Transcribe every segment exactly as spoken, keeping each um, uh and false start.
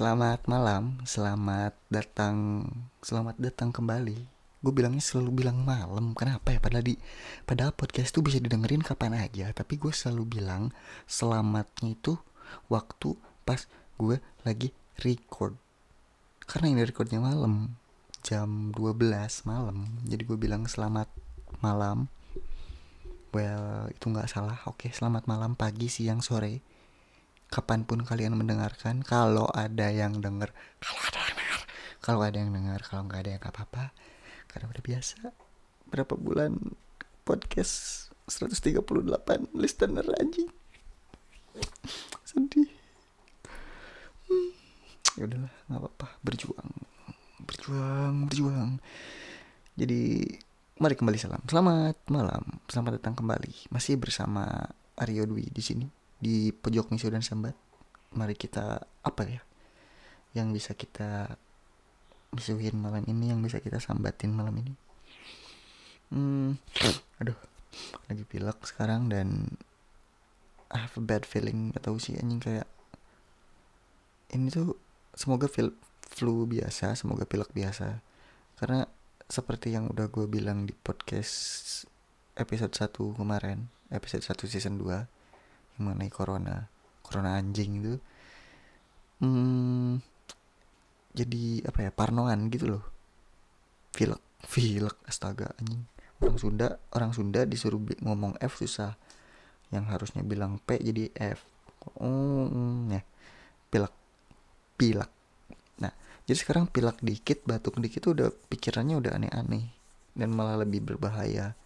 Selamat malam, selamat datang, selamat datang kembali. Gue bilangnya selalu bilang malam, kenapa ya? Padahal di, padahal podcast itu bisa didengerin kapan aja, tapi gue selalu bilang selamatnya itu waktu pas gue lagi record. Karena ini recordnya malam, jam dua belas malam, jadi gue bilang selamat malam. Well, itu gak salah, oke, selamat malam, pagi, siang, sore, kapanpun kalian mendengarkan. Kalau ada yang denger, kalau ada yang denger, kalau ada yang denger, kalau nggak ada yang nggak apa-apa. Karena udah biasa, berapa bulan podcast seratus tiga puluh delapan listener aja. Sedih. Hmm. Ya udahlah, nggak apa-apa, berjuang, berjuang, berjuang. Jadi mari kembali salam, selamat malam, selamat datang kembali. Masih bersama Ario Dwi di sini. Di pojok misu dan sambat, mari kita apa ya yang bisa kita misuhin malam ini, yang bisa kita sambatin malam ini. Hmm, aduh, lagi pilek sekarang dan I have a bad feeling, gak tau sih anjing, kayak ini tuh semoga fil- flu biasa, semoga pilek biasa. Karena seperti yang udah gue bilang di podcast episode satu kemarin, episode satu season dua mengenai corona, corona anjing itu, hmm, jadi apa ya, parnoan gitu loh, filek, filek, astaga anjing, orang Sunda, orang Sunda disuruh ngomong F susah, yang harusnya bilang P jadi F, hmm, ya, pilek, pilek. Nah, jadi sekarang pilek dikit, batuk dikit tuh udah pikirannya udah aneh-aneh dan malah lebih berbahaya.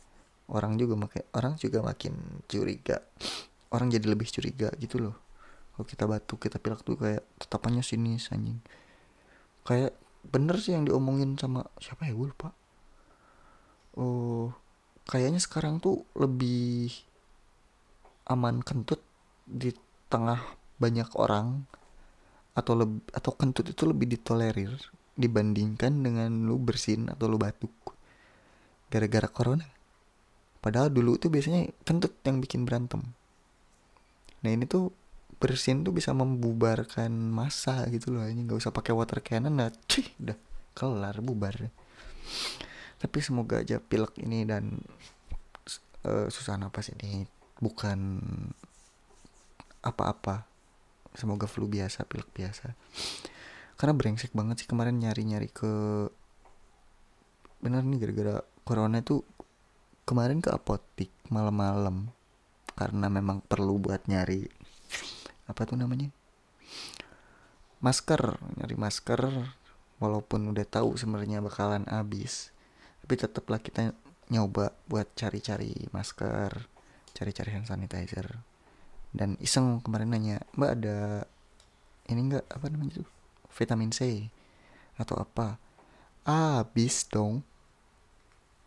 Orang juga makin, orang juga makin curiga. Orang jadi lebih curiga gitu loh. Kalau kita batuk, kita pilek tuh kayak tetapannya sinis anjing. Kayak bener sih yang diomongin sama siapa ya, gue lupa. Oh, kayaknya sekarang tuh lebih aman kentut di tengah banyak orang atau lebih, atau kentut itu lebih ditolerir dibandingkan dengan lu bersin atau lu batuk gara-gara corona. Padahal dulu tuh biasanya kentut yang bikin berantem. Nah ini tuh bersin tuh bisa membubarkan massa gitu loh, ini nggak usah pakai water cannon, nah cih udah kelar bubar. Tapi semoga aja pilek ini dan uh, susah napas ini bukan apa-apa. Semoga flu biasa, pilek biasa. Karena brengsek banget sih kemarin nyari-nyari ke, bener nih gara-gara corona tuh kemarin ke apotik malam-malam. Karena memang perlu buat nyari apa tuh namanya, masker, nyari masker walaupun udah tahu sebenarnya bakalan habis, tapi tetaplah kita nyoba buat cari-cari masker, cari-cari hand sanitizer. Dan iseng kemarin nanya, Mbak ada ini nggak, apa namanya tuh, vitamin C atau apa? Habis dong,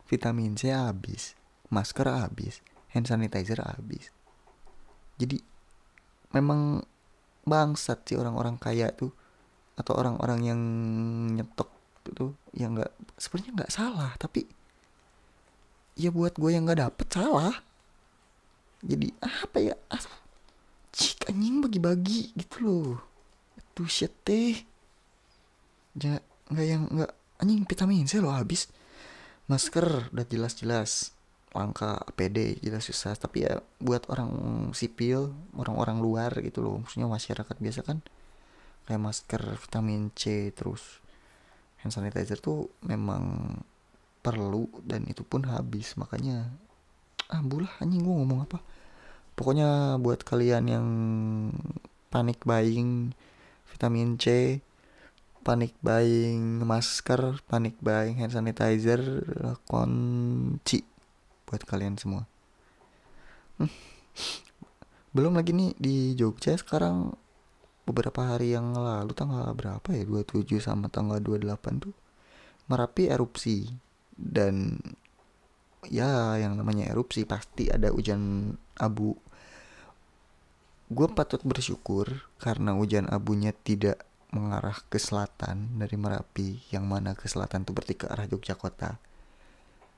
vitamin C habis, masker habis, hand sanitizer habis. Jadi memang bangsat sih orang-orang kaya tuh atau orang-orang yang nyetok tuh, yang nggak, sebenarnya nggak salah, tapi ya buat gue yang nggak dapet salah. Jadi apa ya, cik anjing bagi-bagi gitu loh, tuh shit deh. Jangan nggak yang nggak anjing, vitamin C lo habis, masker udah jelas-jelas langka, A P D jelas susah, tapi ya buat orang sipil, orang-orang luar gitu loh, maksudnya masyarakat biasa kan, kayak masker, vitamin C, terus hand sanitizer tuh memang perlu dan itu pun habis. Makanya ah bulah anjing gue ngomong apa, pokoknya buat kalian yang panik buying vitamin C, panik buying masker, panik buying hand sanitizer, kunci buat kalian semua. Hmm. Belum lagi nih di Jogja sekarang, beberapa hari yang lalu tanggal berapa ya, dua puluh tujuh sama tanggal dua puluh delapan tuh Merapi erupsi. Dan ya yang namanya erupsi pasti ada hujan abu. Gue patut bersyukur karena hujan abunya tidak mengarah ke selatan dari Merapi, yang mana ke selatan tuh berarti ke arah Jogja kota.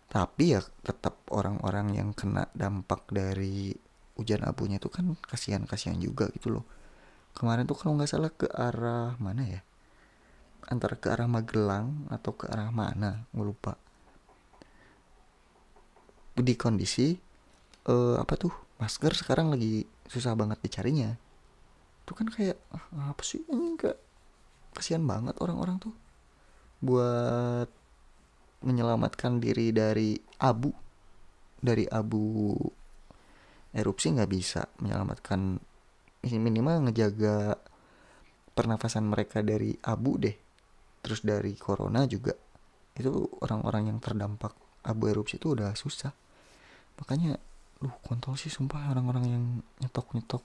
Tapi ya tetap orang-orang yang kena dampak dari hujan abunya itu kan kasihan-kasihan juga gitu loh. Kemarin tuh kalau nggak salah ke arah mana ya, antara ke arah Magelang atau ke arah mana, gue lupa. Di kondisi uh, apa tuh, masker sekarang lagi susah banget dicarinya. Itu kan kayak ah, apa sih ini, nggak, kasihan banget orang-orang tuh buat menyelamatkan diri dari abu, dari abu erupsi nggak bisa menyelamatkan, minimal ngejaga pernafasan mereka dari abu deh. Terus dari corona juga, itu orang-orang yang terdampak abu erupsi itu udah susah. Makanya lu kontol sih sumpah orang-orang yang nyetok-nyetok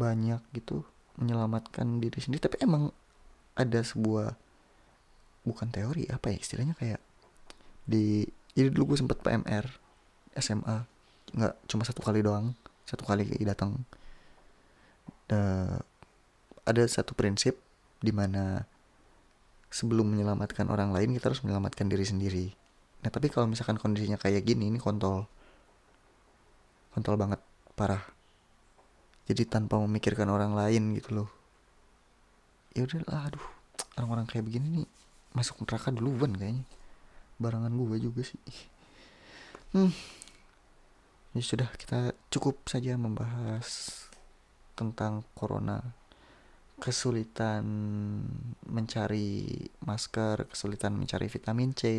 banyak gitu menyelamatkan diri sendiri. Tapi emang ada sebuah, bukan teori, apa ya istilahnya, kayak di, jadi dulu gue sempet P M R S M A, nggak cuma satu kali doang, satu kali datang. Uh, ada satu prinsip di mana sebelum menyelamatkan orang lain kita harus menyelamatkan diri sendiri. Nah tapi kalau misalkan kondisinya kayak gini, ini kontol, kontol banget, parah. Jadi tanpa memikirkan orang lain gitu loh. Ya udahlah, aduh, orang-orang kayak begini nih masuk neraka duluan kayaknya. Barangan gue juga sih. Hmm, ya sudah, kita cukup saja membahas tentang corona. Kesulitan mencari masker, kesulitan mencari vitamin C,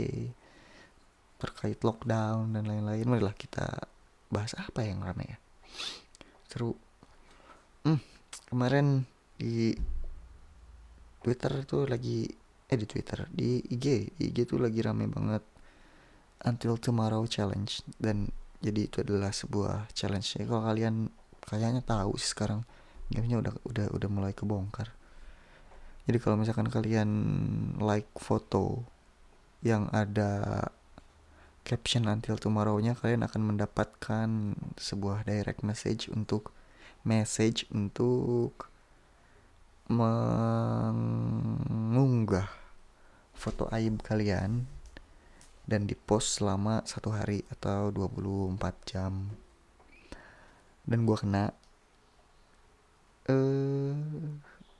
terkait lockdown dan lain-lain. Marilah kita bahas apa yang rame ya, seru. hmm, Kemarin di Twitter tuh lagi, Eh di Twitter Di I G di I G tuh lagi rame banget Until Tomorrow Challenge. Dan jadi itu adalah sebuah challenge. Kalau kalian kayaknya tahu sih sekarang gamenya udah udah udah mulai kebongkar. Jadi kalau misalkan kalian like foto yang ada caption Until Tomorrow-nya, kalian akan mendapatkan sebuah direct message untuk message untuk mengunggah foto aib kalian dan dipost selama satu hari atau dua puluh empat jam. Dan gue kena eh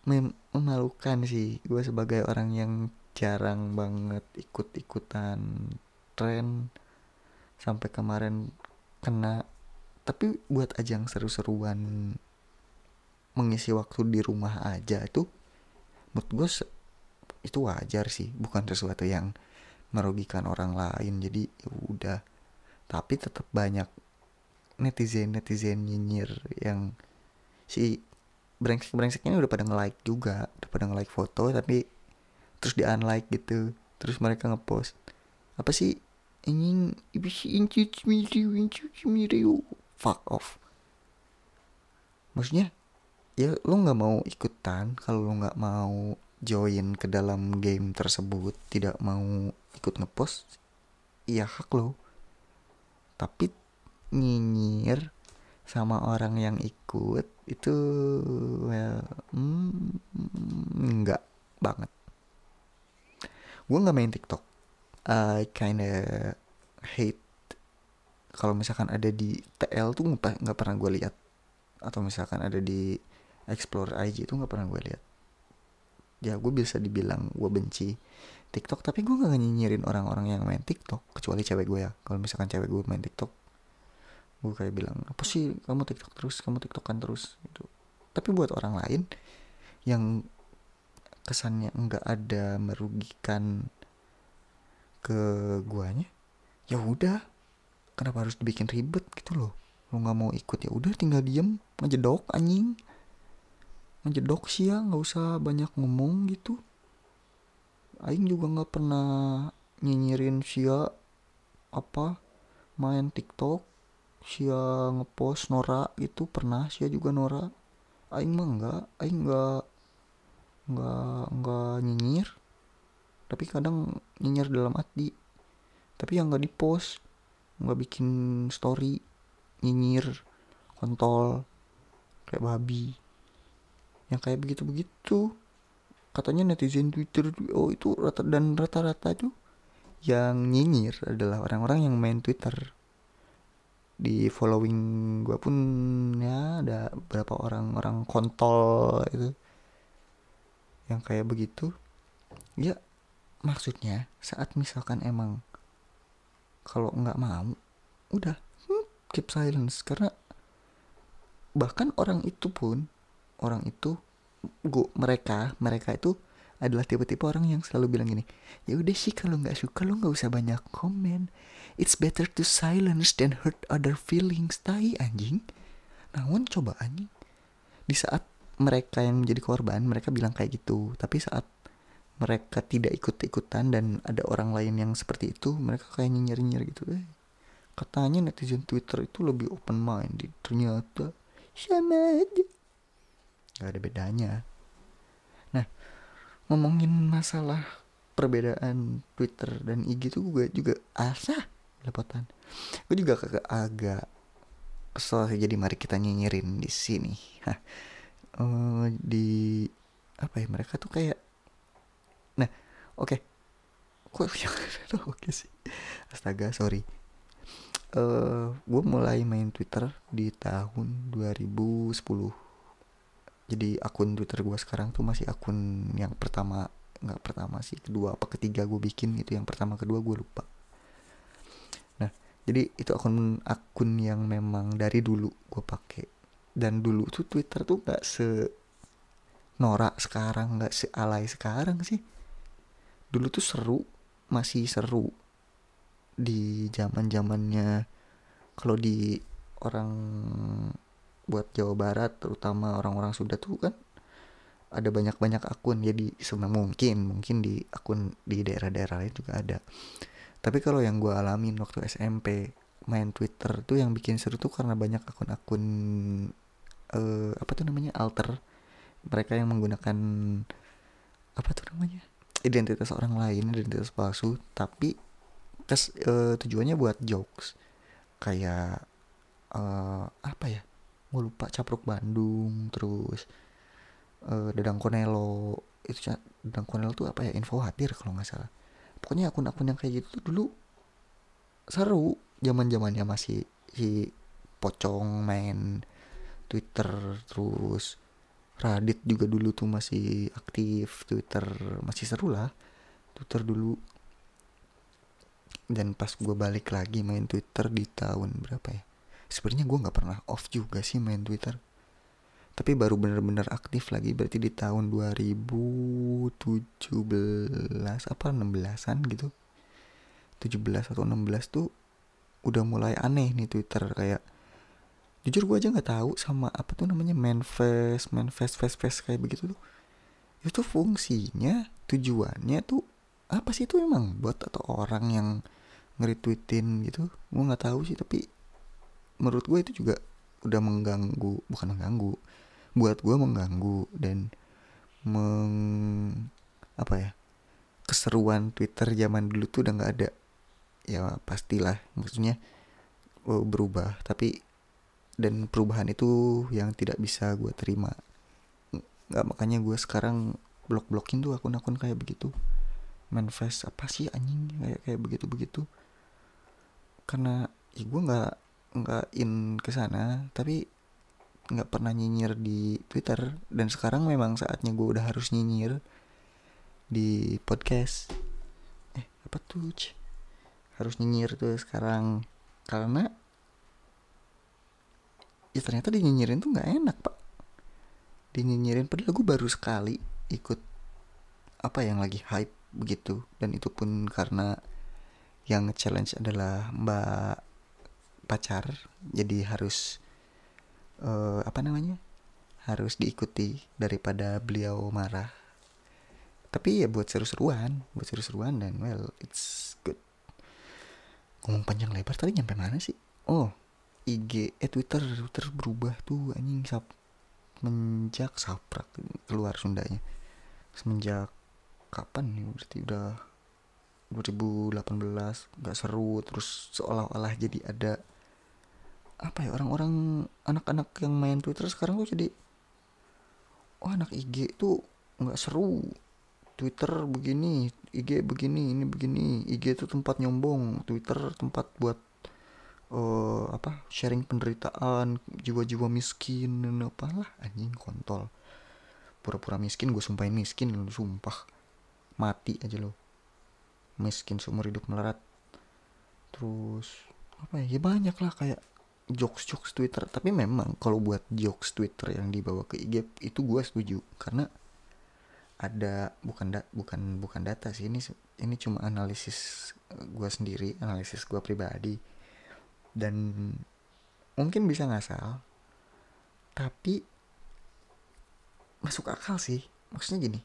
mem- memalukan sih. Gue sebagai orang yang jarang banget ikut-ikutan tren, sampai kemarin kena. Tapi buat ajang seru-seruan mengisi waktu di rumah aja, itu menurut gue se- itu wajar sih, bukan sesuatu yang merugikan orang lain. Jadi ya udah, tapi tetap banyak netizen-netizen nyinyir yang si brengsek-brengseknya ini udah pada nge-like juga, udah pada nge-like foto tapi terus di-unlike gitu. Terus mereka nge-post, apa sih ingin fuck off. Maksudnya ya lo gak mau ikutan, kalau lo gak mau join ke dalam game tersebut, tidak mau ikut nge-post, ya hak lo. Tapi nyinyir sama orang yang ikut itu well, hmm, enggak banget. Gue nggak main TikTok. I kinda hate kalau misalkan ada di T L tuh nggak pernah gue lihat, atau misalkan ada di Explore I G itu nggak pernah gue lihat. Ya gue bisa dibilang gue benci TikTok, tapi gue nggak nyinyirin orang-orang yang main TikTok, kecuali cewek gue ya. Kalau misalkan cewek gue main TikTok, gue kayak bilang, apa sih kamu TikTok terus, kamu TikTokan terus gitu. Tapi buat orang lain yang kesannya nggak ada merugikan ke guanya, ya udah, kenapa harus dibikin ribet gitu loh. Lo nggak mau ikut ya udah, tinggal diem, ngejedok anjing, ngejedok sih ya, nggak usah banyak ngomong gitu. Aing juga nggak pernah nyinyirin sia apa main TikTok, sia ngepost norak gitu, pernah sia juga norak. Aing mah enggak, aing enggak enggak enggak nyinyir, tapi kadang nyinyir dalam hati. Tapi yang enggak dipost, enggak bikin story, nyinyir, kontol kayak babi. Yang kayak begitu-begitu. Katanya netizen Twitter, oh itu rata, dan rata-rata tuh yang nyinyir adalah orang-orang yang main Twitter. di following gue pun ya ada beberapa orang-orang kontol itu yang kayak begitu. Ya maksudnya saat misalkan emang kalau nggak mau, udah hmm, keep silence, karena bahkan orang itu pun orang itu gue mereka mereka itu adalah tipe-tipe orang yang selalu bilang gini, ya udah sih kalau nggak suka lo nggak usah banyak komen, it's better to silence than hurt other feelings. Tai anjing, namun coba anjing, di saat mereka yang menjadi korban mereka bilang kayak gitu, tapi saat mereka tidak ikut-ikutan dan ada orang lain yang seperti itu mereka kayak nyinyir-nyinyir gitu. Eh, katanya netizen Twitter itu lebih open minded, ternyata sama aja, nggak ada bedanya. Nah, ngomongin masalah perbedaan Twitter dan I G tuh gue juga asah lepotan. Gue juga kagak agak kesel, jadi mari kita nyinyirin di sini. Hah. Uh, di apa ya, mereka tuh kayak, nah oke, kok yang oke sih, astaga sorry. Uh, gue mulai main Twitter di tahun dua ribu sepuluh. Jadi akun Twitter gue sekarang tuh masih akun yang pertama, nggak pertama sih, kedua apa ketiga gue bikin gitu, yang pertama kedua gue lupa. Nah jadi itu akun akun yang memang dari dulu gue pakai, dan dulu tuh Twitter tuh nggak se norak sekarang, nggak sealai sekarang sih. Dulu tuh seru, masih seru di zaman zamannya kalau di orang buat Jawa Barat, terutama orang-orang Sunda tuh kan ada banyak-banyak akun. Jadi sebenarnya mungkin mungkin di akun di daerah-daerah lain juga ada. Tapi kalau yang gue alamin waktu S M P main Twitter tuh yang bikin seru tuh karena banyak akun-akun eh, apa tuh namanya, alter, mereka yang menggunakan apa tuh namanya, identitas orang lain, identitas palsu, tapi kes, eh, tujuannya buat jokes kayak eh, apa ya, gue lupa, Capruk Bandung, terus uh, Dedang Konelo. Itu Dedang Konelo tuh apa ya, info hadir kalau nggak salah. Pokoknya akun-akun yang kayak gitu tuh dulu seru, zaman zamannya masih si Pocong main Twitter, terus Radit juga dulu tuh masih aktif Twitter, masih seru lah Twitter dulu. Dan pas gue balik lagi main Twitter di tahun berapa ya? Sebenarnya gue nggak pernah off juga sih main Twitter, tapi baru bener-bener aktif lagi berarti di tahun dua ribu tujuh belas apa enam belasan gitu, tujuh belas atau enam belas tuh udah mulai aneh nih Twitter. Kayak jujur gue aja nggak tahu sama apa tuh namanya manifest manifest face face kayak begitu tuh, itu fungsinya, tujuannya tuh apa sih, itu emang bot atau orang yang nge-retweetin gitu, gue nggak tahu sih. Tapi menurut gue itu juga udah mengganggu, bukan mengganggu, buat gue mengganggu dan meng apa ya, keseruan Twitter zaman dulu tuh udah nggak ada. Ya pastilah, maksudnya berubah, tapi dan perubahan itu yang tidak bisa gue terima. Nggak, makanya gue sekarang blok-blokin tuh akun-akun kayak begitu, manifest apa sih anjing kayak kayak begitu-begitu, karena ya gue nggak nggak in kesana, tapi nggak pernah nyinyir di Twitter. Dan sekarang memang saatnya gue udah harus nyinyir di podcast, eh apa tuh C? harus nyinyir tuh sekarang, karena ya ternyata dinyinyirin tuh nggak enak pak, dinyinyirin padahal gue baru sekali ikut apa yang lagi hype begitu, dan itu pun karena yang challenge adalah mbak pacar, jadi harus uh, apa namanya, harus diikuti daripada beliau marah. Tapi ya buat seru-seruan, buat seru-seruan dan well it's good. Ngomong panjang lebar tadi nyampe mana sih? Oh, I G eh Twitter Twitter berubah tuh anjing sap menjak saprak keluar Sundanya. Semenjak kapan nih, berarti udah dua ribu delapan belas, nggak seru, terus seolah-olah jadi ada apa ya, orang-orang anak-anak yang main Twitter sekarang tuh jadi, oh anak I G tuh nggak seru, Twitter begini, I G begini, ini begini, I G tuh tempat nyombong, Twitter tempat buat uh, apa sharing penderitaan jiwa-jiwa miskin apalah, anjing kontol, pura-pura miskin, gue sumpahin miskin, lu sumpah mati aja lo, miskin seumur hidup melarat. Terus apa ya, ya banyak lah kayak jokes-jokes Twitter. Tapi memang kalau buat jokes Twitter yang dibawa ke I G itu gue setuju, karena ada bukan da, bukan bukan data sih, ini ini cuma analisis gue sendiri, analisis gue pribadi, dan mungkin bisa ngasal tapi masuk akal sih. Maksudnya gini,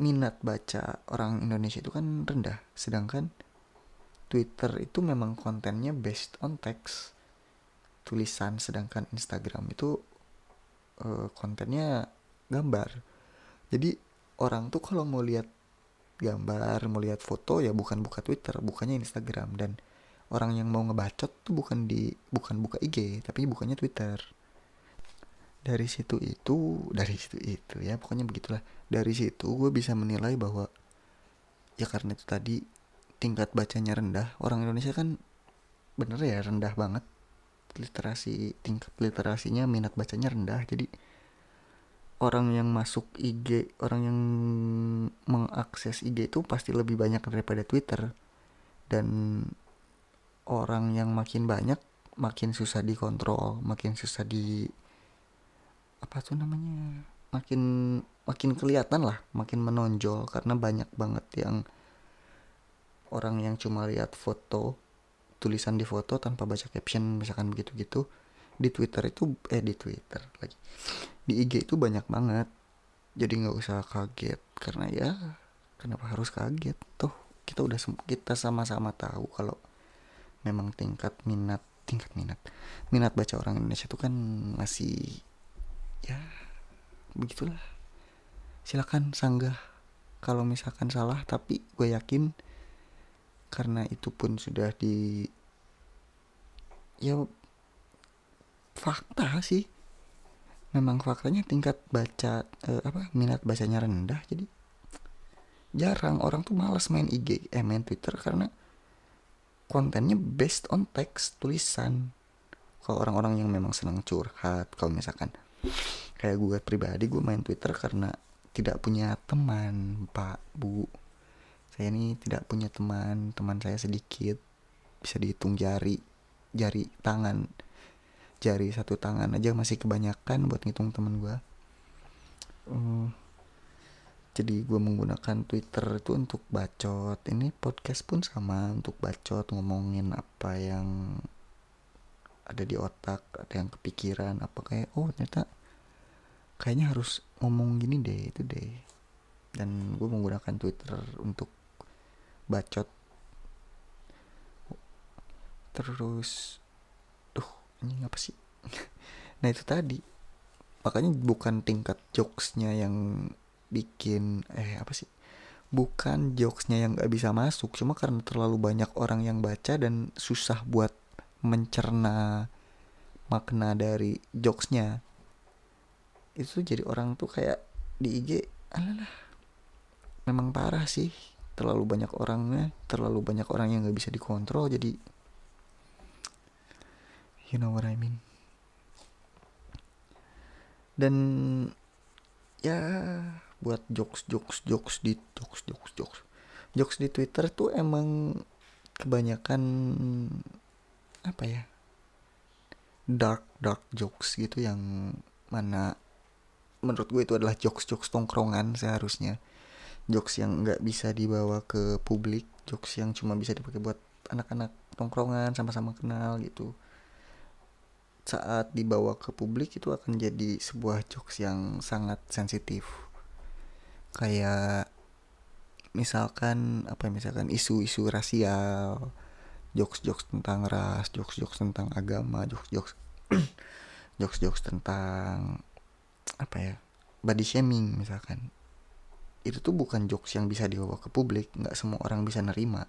minat baca orang Indonesia itu kan rendah, sedangkan Twitter itu memang kontennya based on text, tulisan, sedangkan Instagram itu uh, kontennya gambar. Jadi orang tuh kalau mau lihat gambar, mau lihat foto ya bukan buka Twitter, bukannya Instagram, dan orang yang mau ngebacot tuh bukan di bukan buka I G, tapi bukannya Twitter. Dari situ itu, dari situ itu ya pokoknya begitulah. Dari situ gue bisa menilai bahwa ya karena itu tadi tingkat bacanya rendah, orang Indonesia kan bener ya rendah banget. Literasi, tingkat literasinya, minat bacanya rendah. Jadi orang yang masuk I G, orang yang mengakses I G itu pasti lebih banyak daripada Twitter, dan orang yang makin banyak makin susah dikontrol, makin susah di apa tuh namanya, makin makin kelihatan lah, makin menonjol, karena banyak banget yang orang yang cuma lihat foto, tulisan di foto tanpa baca caption misalkan, begitu-gitu. Di Twitter itu eh di Twitter lagi di I G itu banyak banget, jadi nggak usah kaget, karena ya kenapa harus kaget, toh kita udah kita sama-sama tahu kalau memang tingkat minat tingkat minat minat baca orang Indonesia itu kan masih ya begitulah. Silakan sanggah kalau misalkan salah, tapi gue yakin karena itu pun sudah di ya fakta sih, memang faktanya tingkat baca eh, apa minat bacanya rendah, jadi jarang orang tuh malas main I G eh main Twitter karena kontennya based on text, tulisan. Kalau orang-orang yang memang senang curhat, kalau misalkan kayak gue pribadi, gue main Twitter karena tidak punya teman, Pak, Bu. Saya ini tidak punya teman, teman saya sedikit, bisa dihitung jari, jari tangan, jari satu tangan aja masih kebanyakan buat ngitung teman gue. Uh, jadi gue menggunakan Twitter itu untuk bacot. Ini podcast pun sama, untuk bacot, ngomongin apa yang ada di otak, ada yang kepikiran, apa kayak oh ternyata kayaknya harus ngomong gini deh, itu deh. Dan gue menggunakan Twitter untuk bacot. Terus duh, ini apa sih? Nah itu tadi, makanya bukan tingkat jokesnya yang bikin eh apa sih, bukan jokesnya yang gak bisa masuk, cuma karena terlalu banyak orang yang baca dan susah buat mencerna makna dari jokesnya itu. Jadi orang tuh kayak di I G alalah, memang parah sih, terlalu banyak orangnya, terlalu banyak orang yang gak bisa dikontrol. Jadi you know what I mean. Dan ya buat jokes jokes jokes di jokes jokes jokes jokes di Twitter tuh emang kebanyakan apa ya, dark dark jokes gitu, yang mana menurut gue itu adalah jokes jokes tongkrongan seharusnya, jokes yang nggak bisa dibawa ke publik, jokes yang cuma bisa dipakai buat anak-anak tongkrongan sama-sama kenal gitu. Saat dibawa ke publik itu akan jadi sebuah jokes yang sangat sensitif. Kayak misalkan apa misalkan isu-isu rasial, jokes-jokes tentang ras, jokes-jokes tentang agama, jokes-jokes jokes-jokes tentang apa ya, body shaming misalkan. Itu tuh bukan jokes yang bisa dibawa ke publik, enggak semua orang bisa nerima.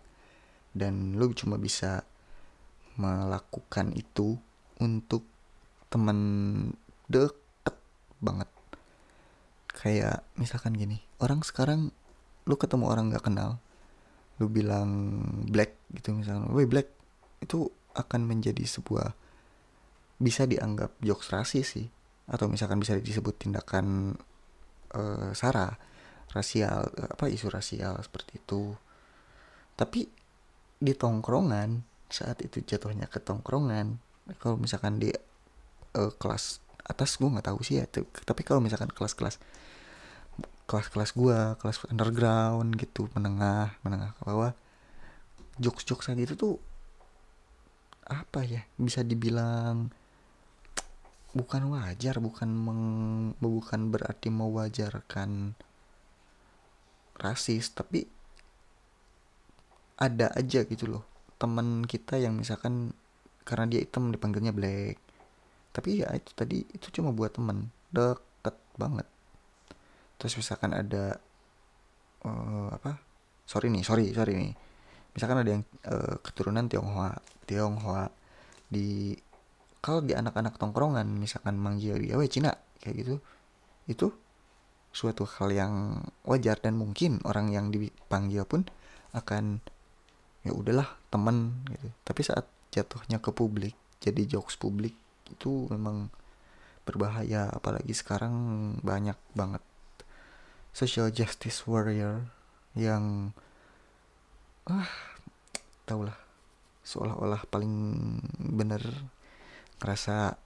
Dan lu cuma bisa melakukan itu untuk temen deket banget. Kayak misalkan gini, orang sekarang lu ketemu orang gak kenal, lu bilang black gitu misalkan, woi black, itu akan menjadi sebuah, bisa dianggap jokes rasis sih, atau misalkan bisa disebut tindakan uh, sara rasial, apa isu rasial seperti itu. Tapi di tongkrongan saat itu jatuhnya ke tongkrongan. Kalau misalkan di uh, kelas atas gue nggak tahu sih ya, tapi kalau misalkan kelas-kelas kelas-kelas gue, kelas underground gitu, menengah, menengah ke bawah, jokes-joksan gitu tuh apa ya, bisa dibilang bukan wajar, bukan meng, bukan berarti mewajarkan rasis, tapi ada aja gitu loh teman kita yang misalkan karena dia hitam dipanggilnya black, tapi ya itu tadi itu cuma buat teman deket banget. Terus misalkan ada uh, apa sorry nih sorry sorry nih misalkan ada yang uh, keturunan Tionghoa Tionghoa di, kalau di anak-anak tongkrongan misalkan manggil dia weh Cina kayak gitu, itu suatu hal yang wajar, dan mungkin orang yang dipanggil pun akan ya udahlah teman gitu. Tapi saat jatuhnya ke publik, jadi jokes publik itu memang berbahaya, apalagi sekarang banyak banget social justice warrior yang ah taulah seolah-olah paling bener, ngerasa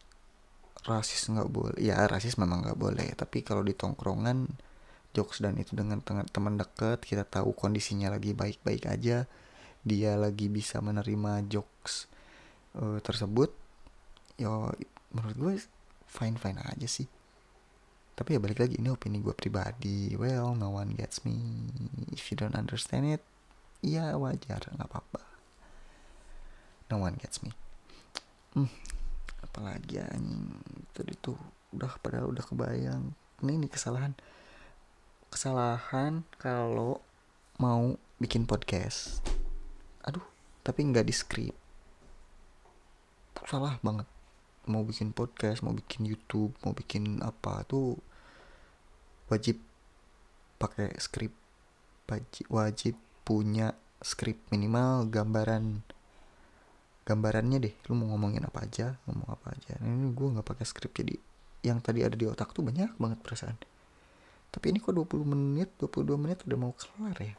rasis nggak boleh, ya rasis memang nggak boleh, tapi kalau di tongkrongan jokes dan itu dengan teman dekat, kita tahu kondisinya lagi baik-baik aja, dia lagi bisa menerima jokes uh, tersebut, yo menurut gue fine-fine aja sih. Tapi ya balik lagi, ini opini gue pribadi. Well, no one gets me. If you don't understand it, ya wajar, gak apa-apa. No one gets me. Hmm, apalagi anjing. Tadi tuh udah padahal udah kebayang. Ini, ini kesalahan. Kesalahan kalau mau bikin podcast. Aduh, tapi gak di script. Salah banget. Mau bikin podcast, mau bikin YouTube, mau bikin apa tuh wajib pakai skrip, wajib, wajib punya skrip, minimal gambaran gambarannya deh. Lu mau ngomongin apa aja, ngomong apa aja. Nah, ini gue nggak pakai skrip, jadi yang tadi ada di otak tuh banyak banget perasaan. Tapi ini kok dua puluh menit, dua puluh dua menit udah mau kelar ya?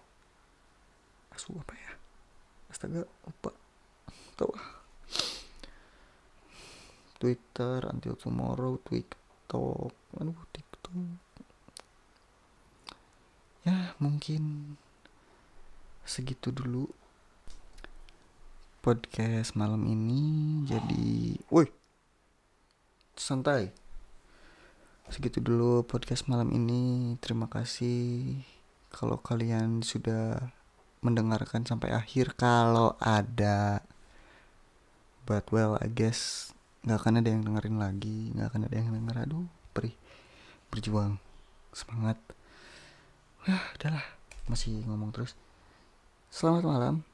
Asu apa ya? Astaga, apa? Tahu ah. Twitter, until tomorrow, TikTok, aduh TikTok. Ya mungkin segitu dulu podcast malam ini. Jadi, woi, santai. Segitu dulu podcast malam ini. Terima kasih kalau kalian sudah mendengarkan sampai akhir. Kalau ada, but well, I guess. Gak akan ada yang dengerin lagi, gak akan ada yang denger. Aduh, perih, berjuang, semangat. Ya, udahlah, masih ngomong terus. Selamat malam.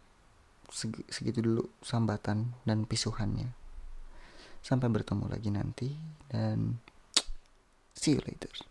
Seg- segitu dulu sambatan dan pisuhannya. Sampai bertemu lagi nanti, dan see you later.